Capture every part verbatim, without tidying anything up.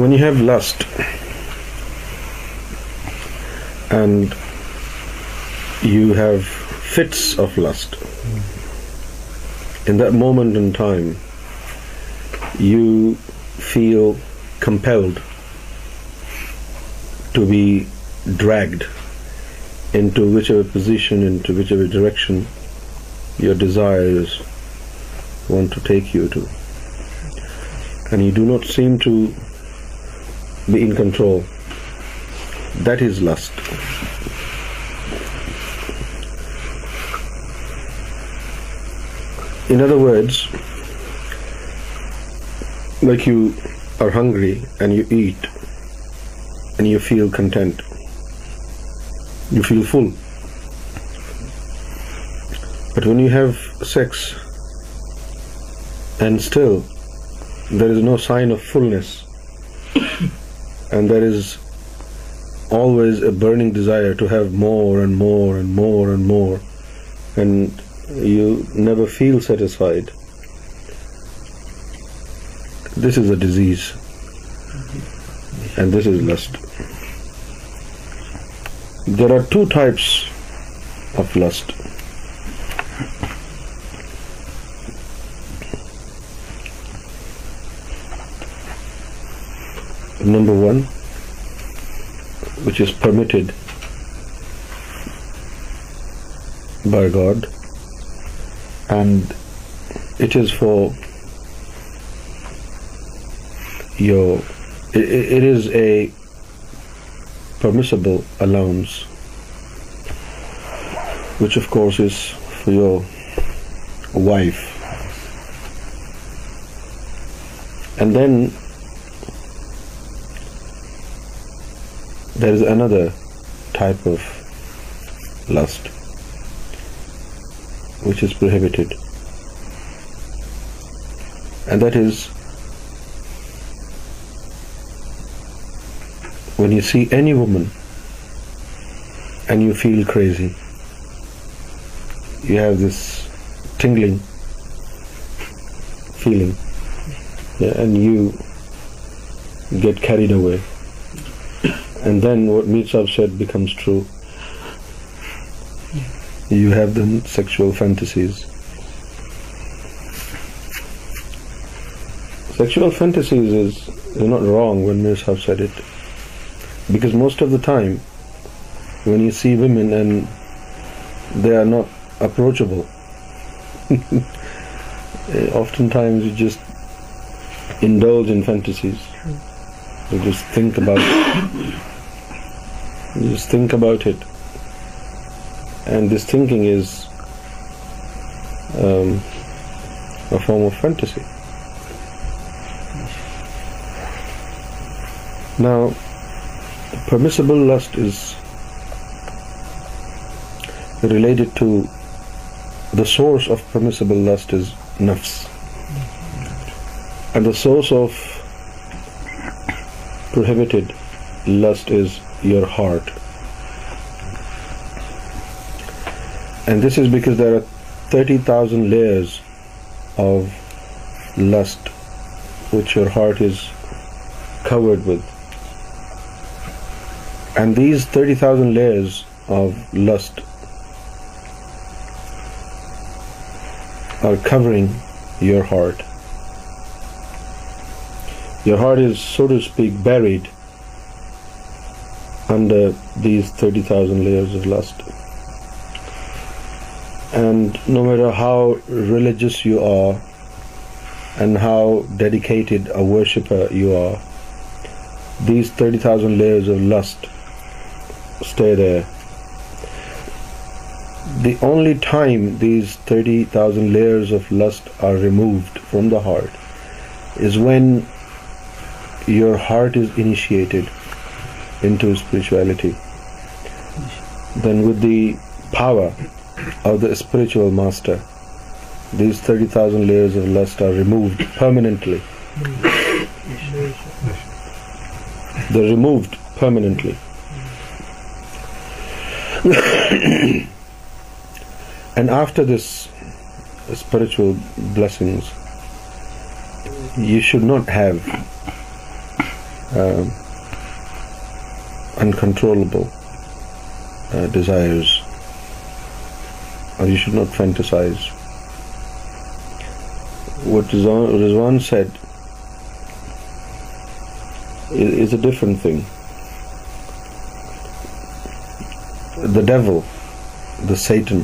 when you have lust and you have fits of lust, in that moment in time you feel compelled to be dragged into whichever position, into whichever direction your desires want to take you to, and you do not seem to be in control. That is lust. In other words, like you are hungry and you eat and you feel content, you feel full. But when you have sex and still there is no sign of fullness, and there is always a burning desire to have more and more and more and more, and you never feel satisfied, this is a disease, and this is lust. There are two types of lust. Number one, which is permitted by God, and it is for your, it, it is a permissible allowance, which of course is for your wife. And then there is another type of lust which is prohibited, and that is when you see any woman and you feel crazy, you have this tingling feeling, yeah, and you get carried away. And then what Mirzab said becomes true. You have the sexual fantasies. Sexual fantasies is, you're not wrong when Mirzab said it. Because most of the time, when you see women and they are not approachable, oftentimes you just indulge in fantasies. You just think about it. You just think about it, and this thinking is um, a form of fantasy. Now, permissible lust is related to, the source of permissible lust is nafs, and the source of prohibited lust is your heart. And this is because there are thirty thousand layers of lust which your heart is covered with. And these thirty thousand layers of lust are covering your heart. Your heart is, so to speak, buried under these thirty thousand layers of lust. And no matter how religious you are and how dedicated a worshipper you are, these thirty thousand layers of lust stay there. The only time these thirty thousand layers of lust are removed from the heart is when your heart is initiated into spirituality. Then with the power of the spiritual master, these thirty thousand layers of lust are removed permanently. They're removed permanently. And after this spiritual blessings, you should not have uh, uncontrollable uh, desires, or you should not fantasize. What Rizwan said is a different thing. The devil, the Satan,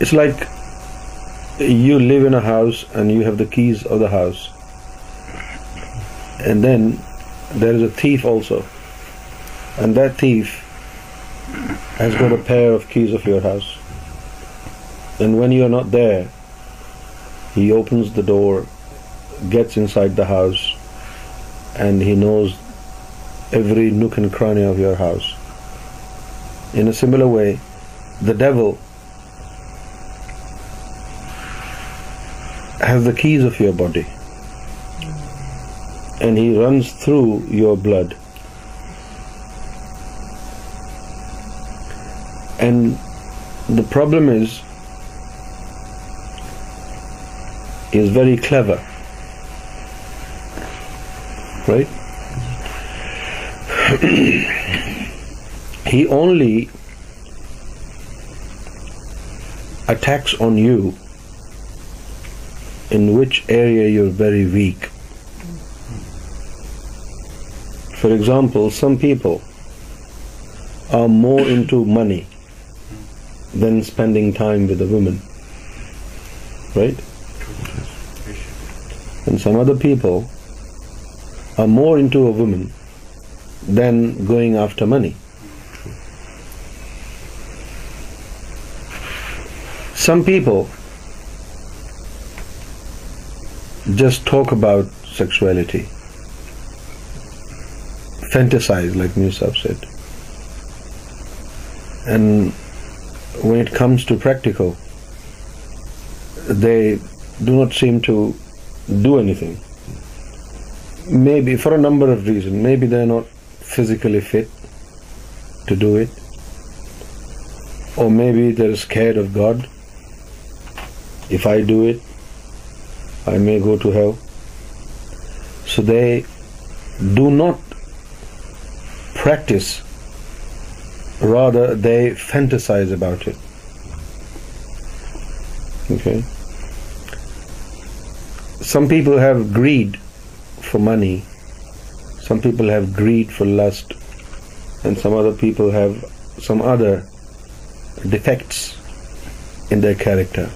it's like you live in a house and you have the keys of the house, and then there is a thief also, and that thief has got a pair of keys of your house, and when you are not there, he opens the door, gets inside the house, and he knows every nook and cranny of your house. In a similar way, the devil has the keys of your body, and he runs through your blood, and the problem is, he is very clever, right? He only attacks on you in which area you're very weak. For example, some people are more into money than spending time with a woman, right? And some other people are more into a woman than going after money. Some people just talk about sexuality, fantasize, like Musab said, and when it comes to practical, they do not seem to do anything. Maybe for a number of reasons. Maybe they are not physically fit to do it, or maybe they are scared of God. If I do it, I may go to hell. So they do not practice, rather they fantasize about it. Okay? Some people have greed for money, some people have greed for lust, and some other people have some other defects in their character.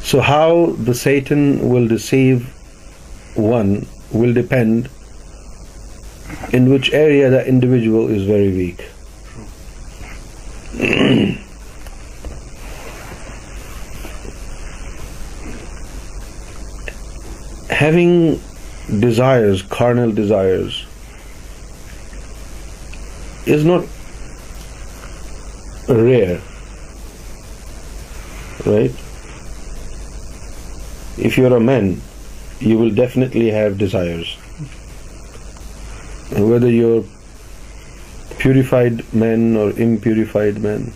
So how the Satan will deceive one will depend in which area the individual is very weak. Having desires, carnal desires, is not rare, right? If you're a man, you will definitely have desires. And whether you're purified man or impurified man,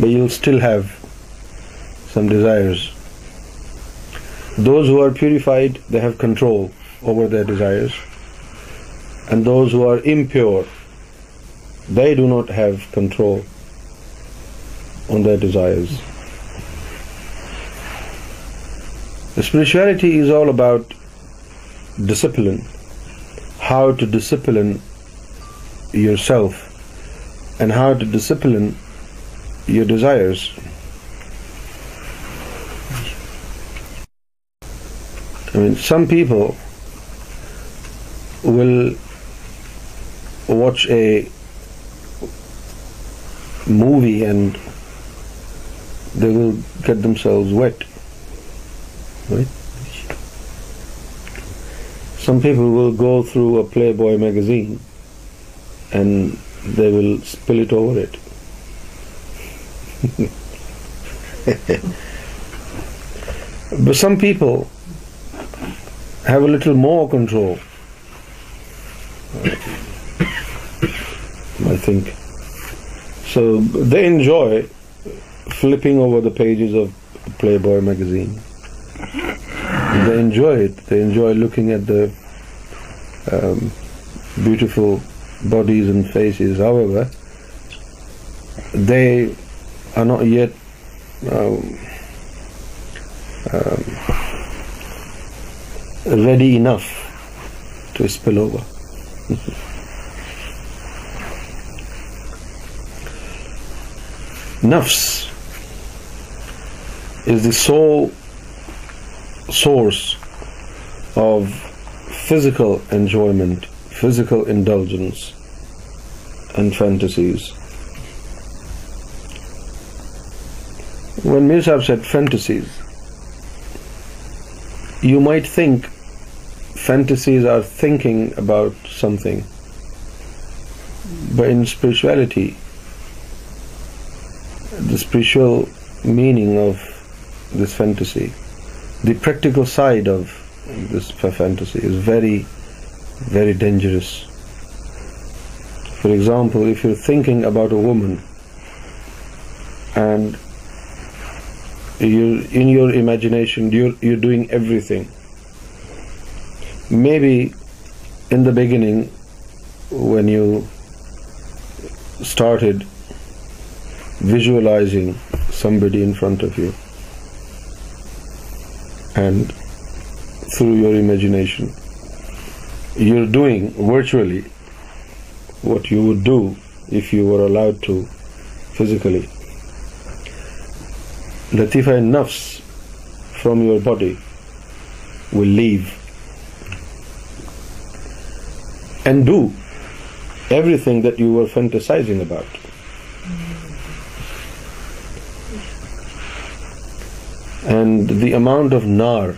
but you'll still have some desires. Those who are purified, they have control over their desires, and those who are impure, they do not have control on their desires. The spirituality is all about discipline, how to discipline yourself and how to discipline your desires. I mean, some people will watch a movie and they will get themselves wet. Right? Some people will go through a Playboy magazine and they will spill it over it. But some people have a little more control, I think. So they enjoy flipping over the pages of Playboy magazine. They enjoy it. They enjoy looking at the um, beautiful bodies and faces. However, they are not yet um, um, ready enough to spill over. Nafs is the sole source of physical enjoyment, physical indulgence and fantasies. When Mir Sahib said fantasies, you might think fantasies are thinking about something, but in spirituality, the spiritual meaning of this fantasy, the practical side of this fantasy is very, very dangerous. For example, if you're thinking about a woman and you, in your imagination you're, you're doing everything, maybe in the beginning when you started visualizing somebody in front of you, and through your imagination you're doing virtually what you would do if you were allowed to physically. Latifa and nafs from your body will leave and do everything that you were fantasizing about. And the amount of nar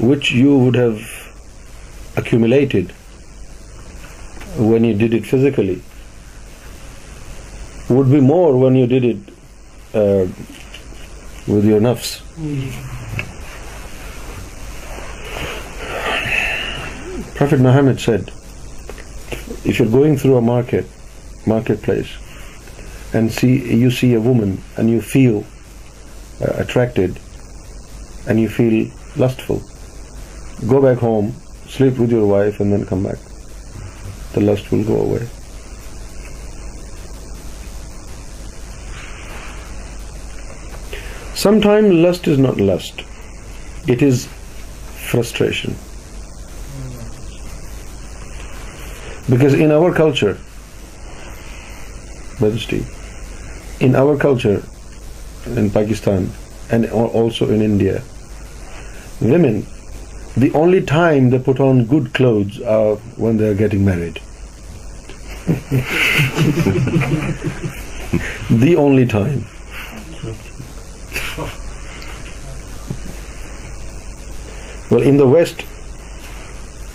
which you would have accumulated when you did it physically would be more when you did it uh, with your nafs. Mm. Prophet Muhammad said, if you're going through a market, marketplace, and see you see a woman and you feel uh, attracted and you feel lustful, go back home, sleep with your wife and then come back. The lust will go away. Sometimes lust is not lust, it is frustration. Because in our culture, Brother Steve, in our culture, in Pakistan and also in India, women, the only time they put on good clothes are when they are getting married. The only time. Well, in the West,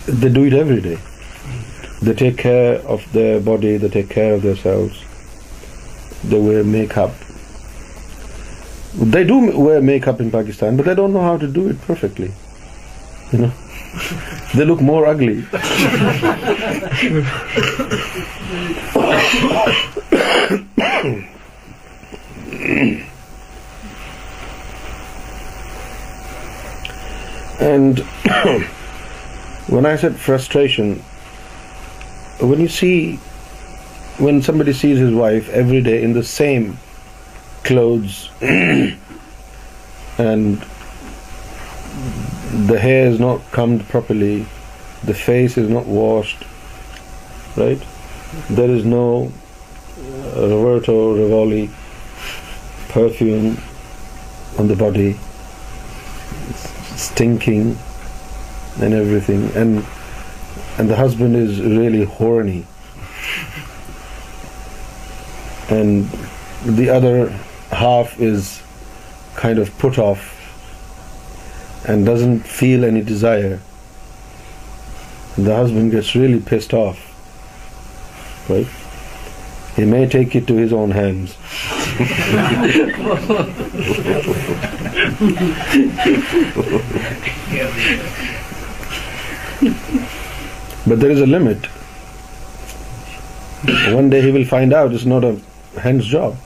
they do it every day. They take care of their body, they take care of themselves, they wear makeup. They do wear makeup in Pakistan, but they don't know how to do it perfectly. You know, they look more ugly. And when I said frustration, when you see, when somebody sees his wife every day in the same clothes and the hair is not combed properly, the face is not washed, right? There is no uh, Roberto Rivoli perfume on the body, stinking and everything, and and the husband is really horny, and the other half is kind of put off and doesn't feel any desire, and the husband gets really pissed off, right? He may take it to his own hands. But there is a limit. One day he will find out it's not a hands job.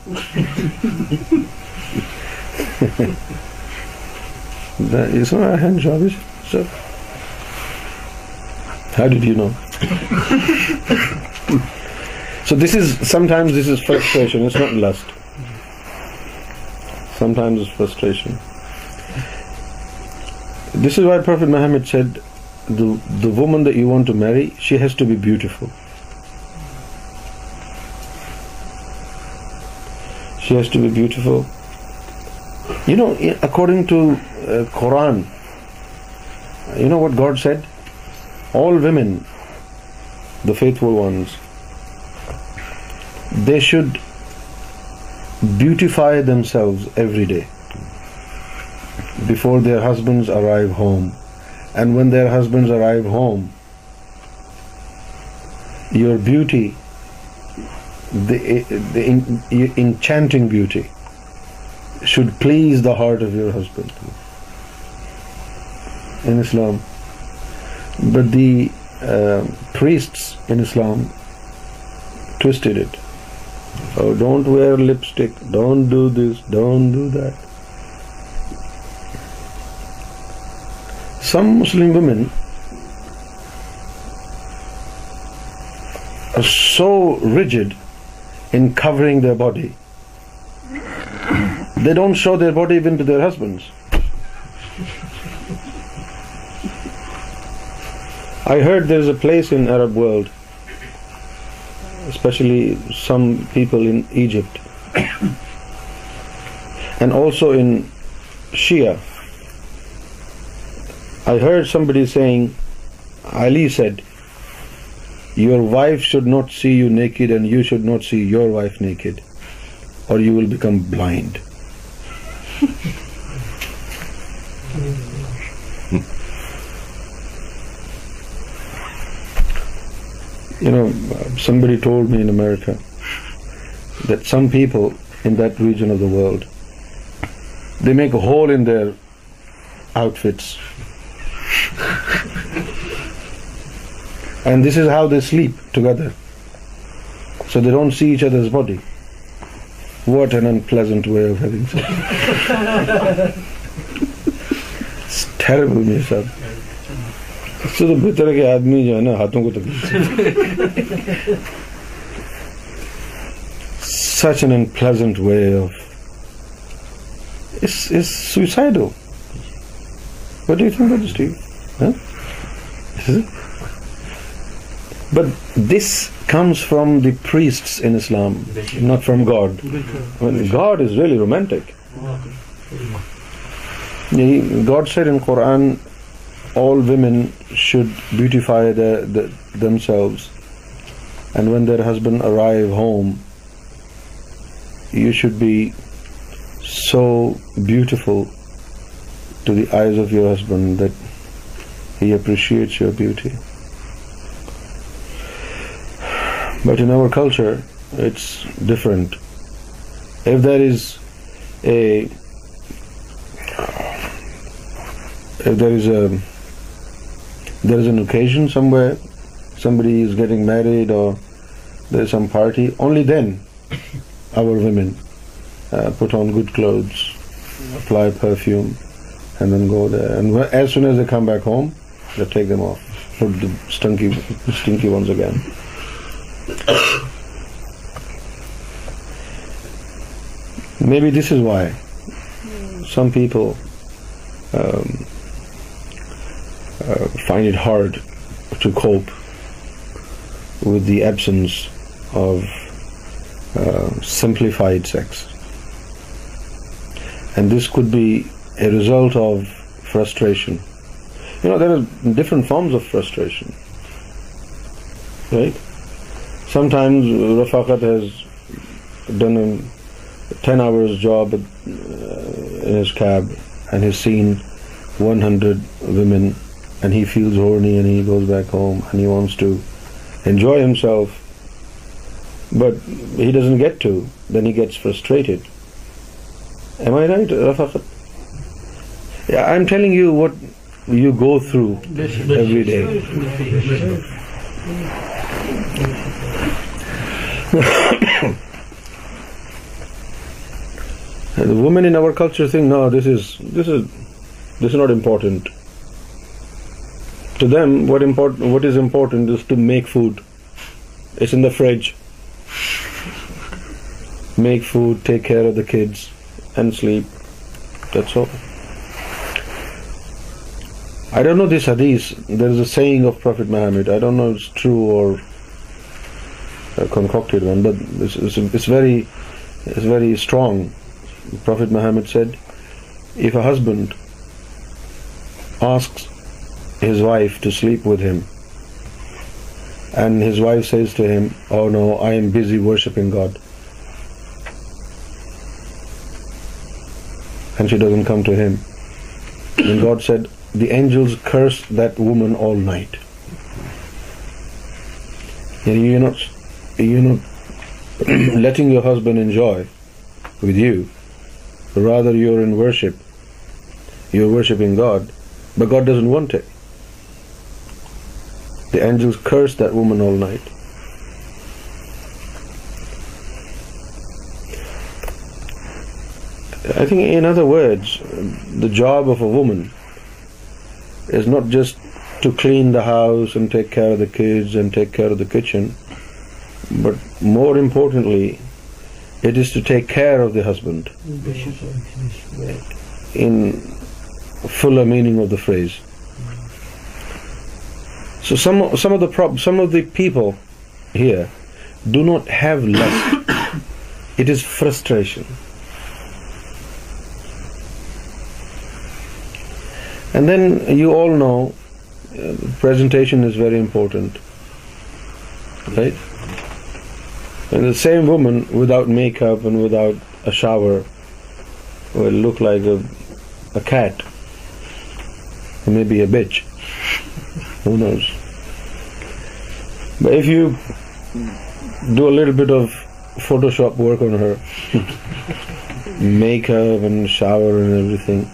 That is not a hand job, is it? So, how did you know? So this is, sometimes this is frustration, it's not lust. Sometimes it's frustration. This is why Prophet Muhammad said, the, the woman that you want to marry, she has to be beautiful. She has to be beautiful. You know, according to uh, Quran, you know what God said? All women, the faithful ones, they should beautify themselves every day before their husbands arrive home. And when their husbands arrive home, your beauty, the, the enchanting beauty, should please the heart of your husband in Islam. But the uh, priests in Islam twisted it. Oh, don't wear lipstick, don't do this, don't do that. Some Muslim women are so rigid in covering their body. They don't show their body even to their husbands. I heard there's a place in Arab world, especially some people in Egypt and also in Shia. I heard somebody saying, Ali said, your wife should not see you naked and you should not see your wife naked, or you will become blind. You know, somebody told me in America that some people in that region of the world, they make a hole in their outfits. And this is how they sleep together. So they don't see each other's body. What an unpleasant way of having sex. It's terrible, my son. So the better ke aadmi jo hai na haathon ko takleef. Such an unpleasant way of. It's it's suicidal. What do you think about this, Steve? Huh? Is it? But this comes from the priests in Islam, not from God. I mean, God is really romantic. God said in Quran, all women should beautify their, their, themselves, and when their husband arrive home, you should be so beautiful to the eyes of your husband that he appreciates your beauty. But in our culture, it's different. If there is a, if there is a there is an occasion somewhere, somebody is getting married or there's some party, only then our women uh, put on good clothes, apply perfume, and then go there. And as soon as they come back home, they take them off, put the stinky, stinky ones again. Maybe this is why some people um, Uh, find it hard to cope with the absence of uh, simplified sex. And this could be a result of frustration. You know, there are different forms of frustration, right? Sometimes Rafaqat has done a ten hours job in his cab and has seen one hundred women, and he feels horny and he goes back home and he wants to enjoy himself, but he doesn't get to. Then he gets frustrated. Am I right, Rafaqat? Yeah, I'm telling you what you go through every day. The women in our culture think, no, this is this is This is not important to them. What important, what is important is to make food. It's in the fridge. Make food, take care of the kids, and sleep. That's all. I don't know this hadith. There is a saying of Prophet Muhammad. I don't know if it's true or a concocted one, but it's, it's, it's very, it's very strong. Prophet Muhammad said, if a husband asks his wife to sleep with him, and his wife says to him, "Oh no, I am busy worshipping God," and she doesn't come to him, then God said, the angels cursed that woman all night. You're not, you're not letting your husband enjoy with you. Rather, you're in worship. You're worshipping God, but God doesn't want it. The angels cursed that woman all night. I think, in other words, the job of a woman is not just to clean the house and take care of the kids and take care of the kitchen, but more importantly, it is to take care of the husband, in fuller meaning of the phrase. So some some of the prob some of the people here do not have lust. It is frustration. And then you all know, uh, presentation is very important, right? And the same woman without makeup and without a shower will look like a, a cat, or maybe a bitch, who knows. But if you do a little bit of Photoshop work on her, makeup and shower and everything,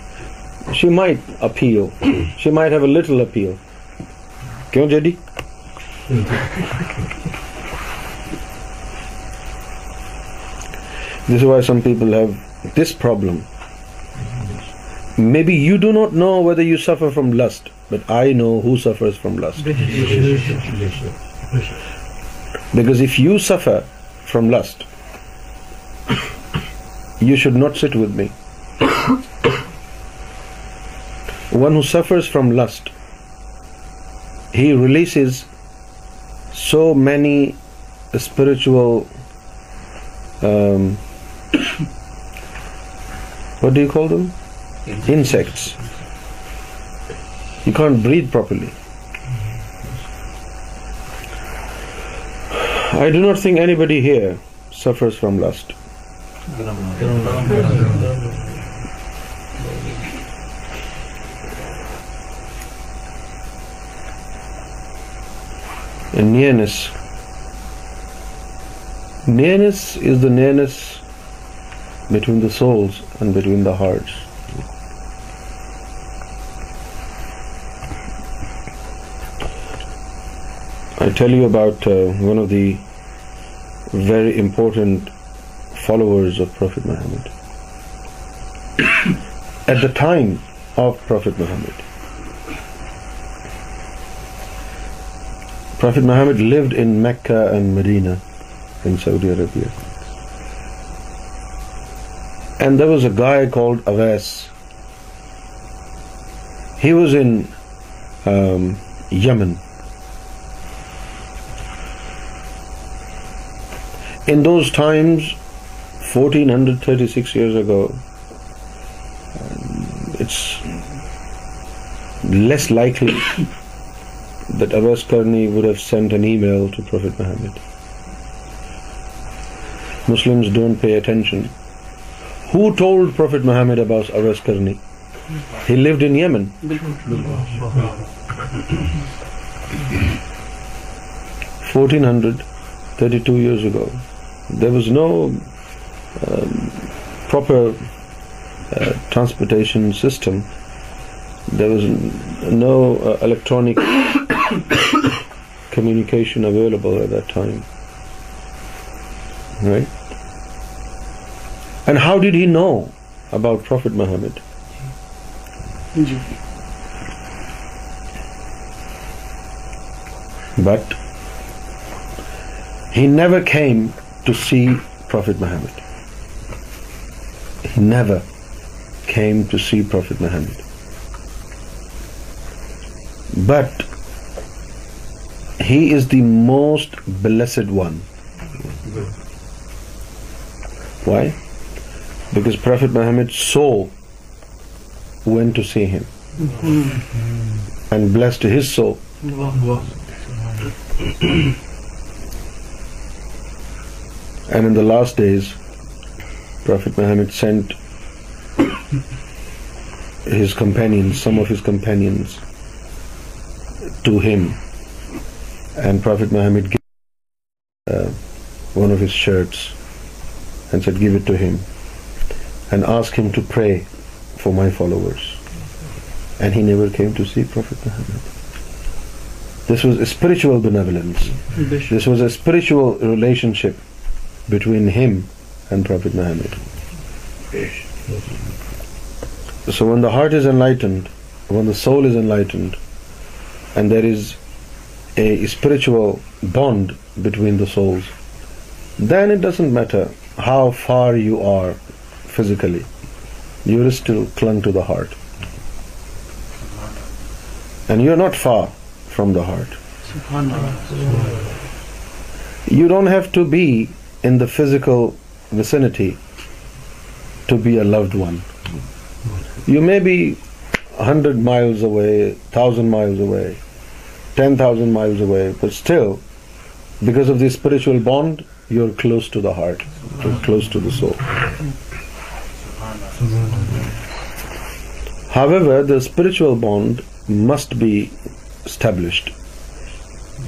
she might appeal. She might have a little appeal. Kyun Jaddi? This is why some people have this problem. Maybe you do not know whether you suffer from lust, but I know who suffers from lust. Because if you suffer from lust, you should not sit with me. One who suffers from lust, he releases so many spiritual, um, what do you call them? Insects. You can't breathe properly. I do not think anybody here suffers from lust. And nearness. Nearness is the nearness between the souls and between the hearts. I tell you about uh, one of the very important followers of Prophet Muhammad. At the time of Prophet Muhammad, Prophet Muhammad lived in Mecca and Medina in Saudi Arabia. And there was a guy called Uways. He was in um, Yemen. In those times, fourteen thirty-six years ago, it's less likely that Uways Qarani would have sent an email to Prophet Muhammad. Muslims don't pay attention. Who told Prophet Muhammad about Uways Qarani? He lived in Yemen. fourteen thirty-two years ago. There was no um, proper uh, transportation system. There was no uh, electronic communication available at that time, right? And how did he know about Prophet Muhammad? جی. But he never came to see Prophet Muhammad. He never came to see Prophet Muhammad. But he is the most blessed one. Why? Because Prophet Muhammad saw went to see him and blessed his soul. And in the last days, Prophet Muhammad sent his companions, some of his companions, to him. And Prophet Muhammad gave uh, one of his shirts and said, give it to him and ask him to pray for my followers. And he never came to see Prophet Muhammad. This was a spiritual benevolence. This was a spiritual relationship between him and Prophet Muhammad. So when the heart is enlightened, when the soul is enlightened, and there is a spiritual bond between the souls, then it doesn't matter how far you are physically, you are still clung to the heart. And you are not far from the heart. You don't have to be in the physical vicinity to be a loved one. You may be a hundred miles away, thousand miles away, ten thousand miles away, but still, because of the spiritual bond, you're close to the heart, you're close to the soul. However, the spiritual bond must be established,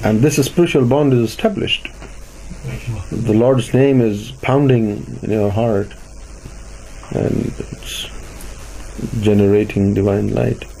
and this spiritual bond is established. The Lord's name is pounding in your heart, and it's generating divine light.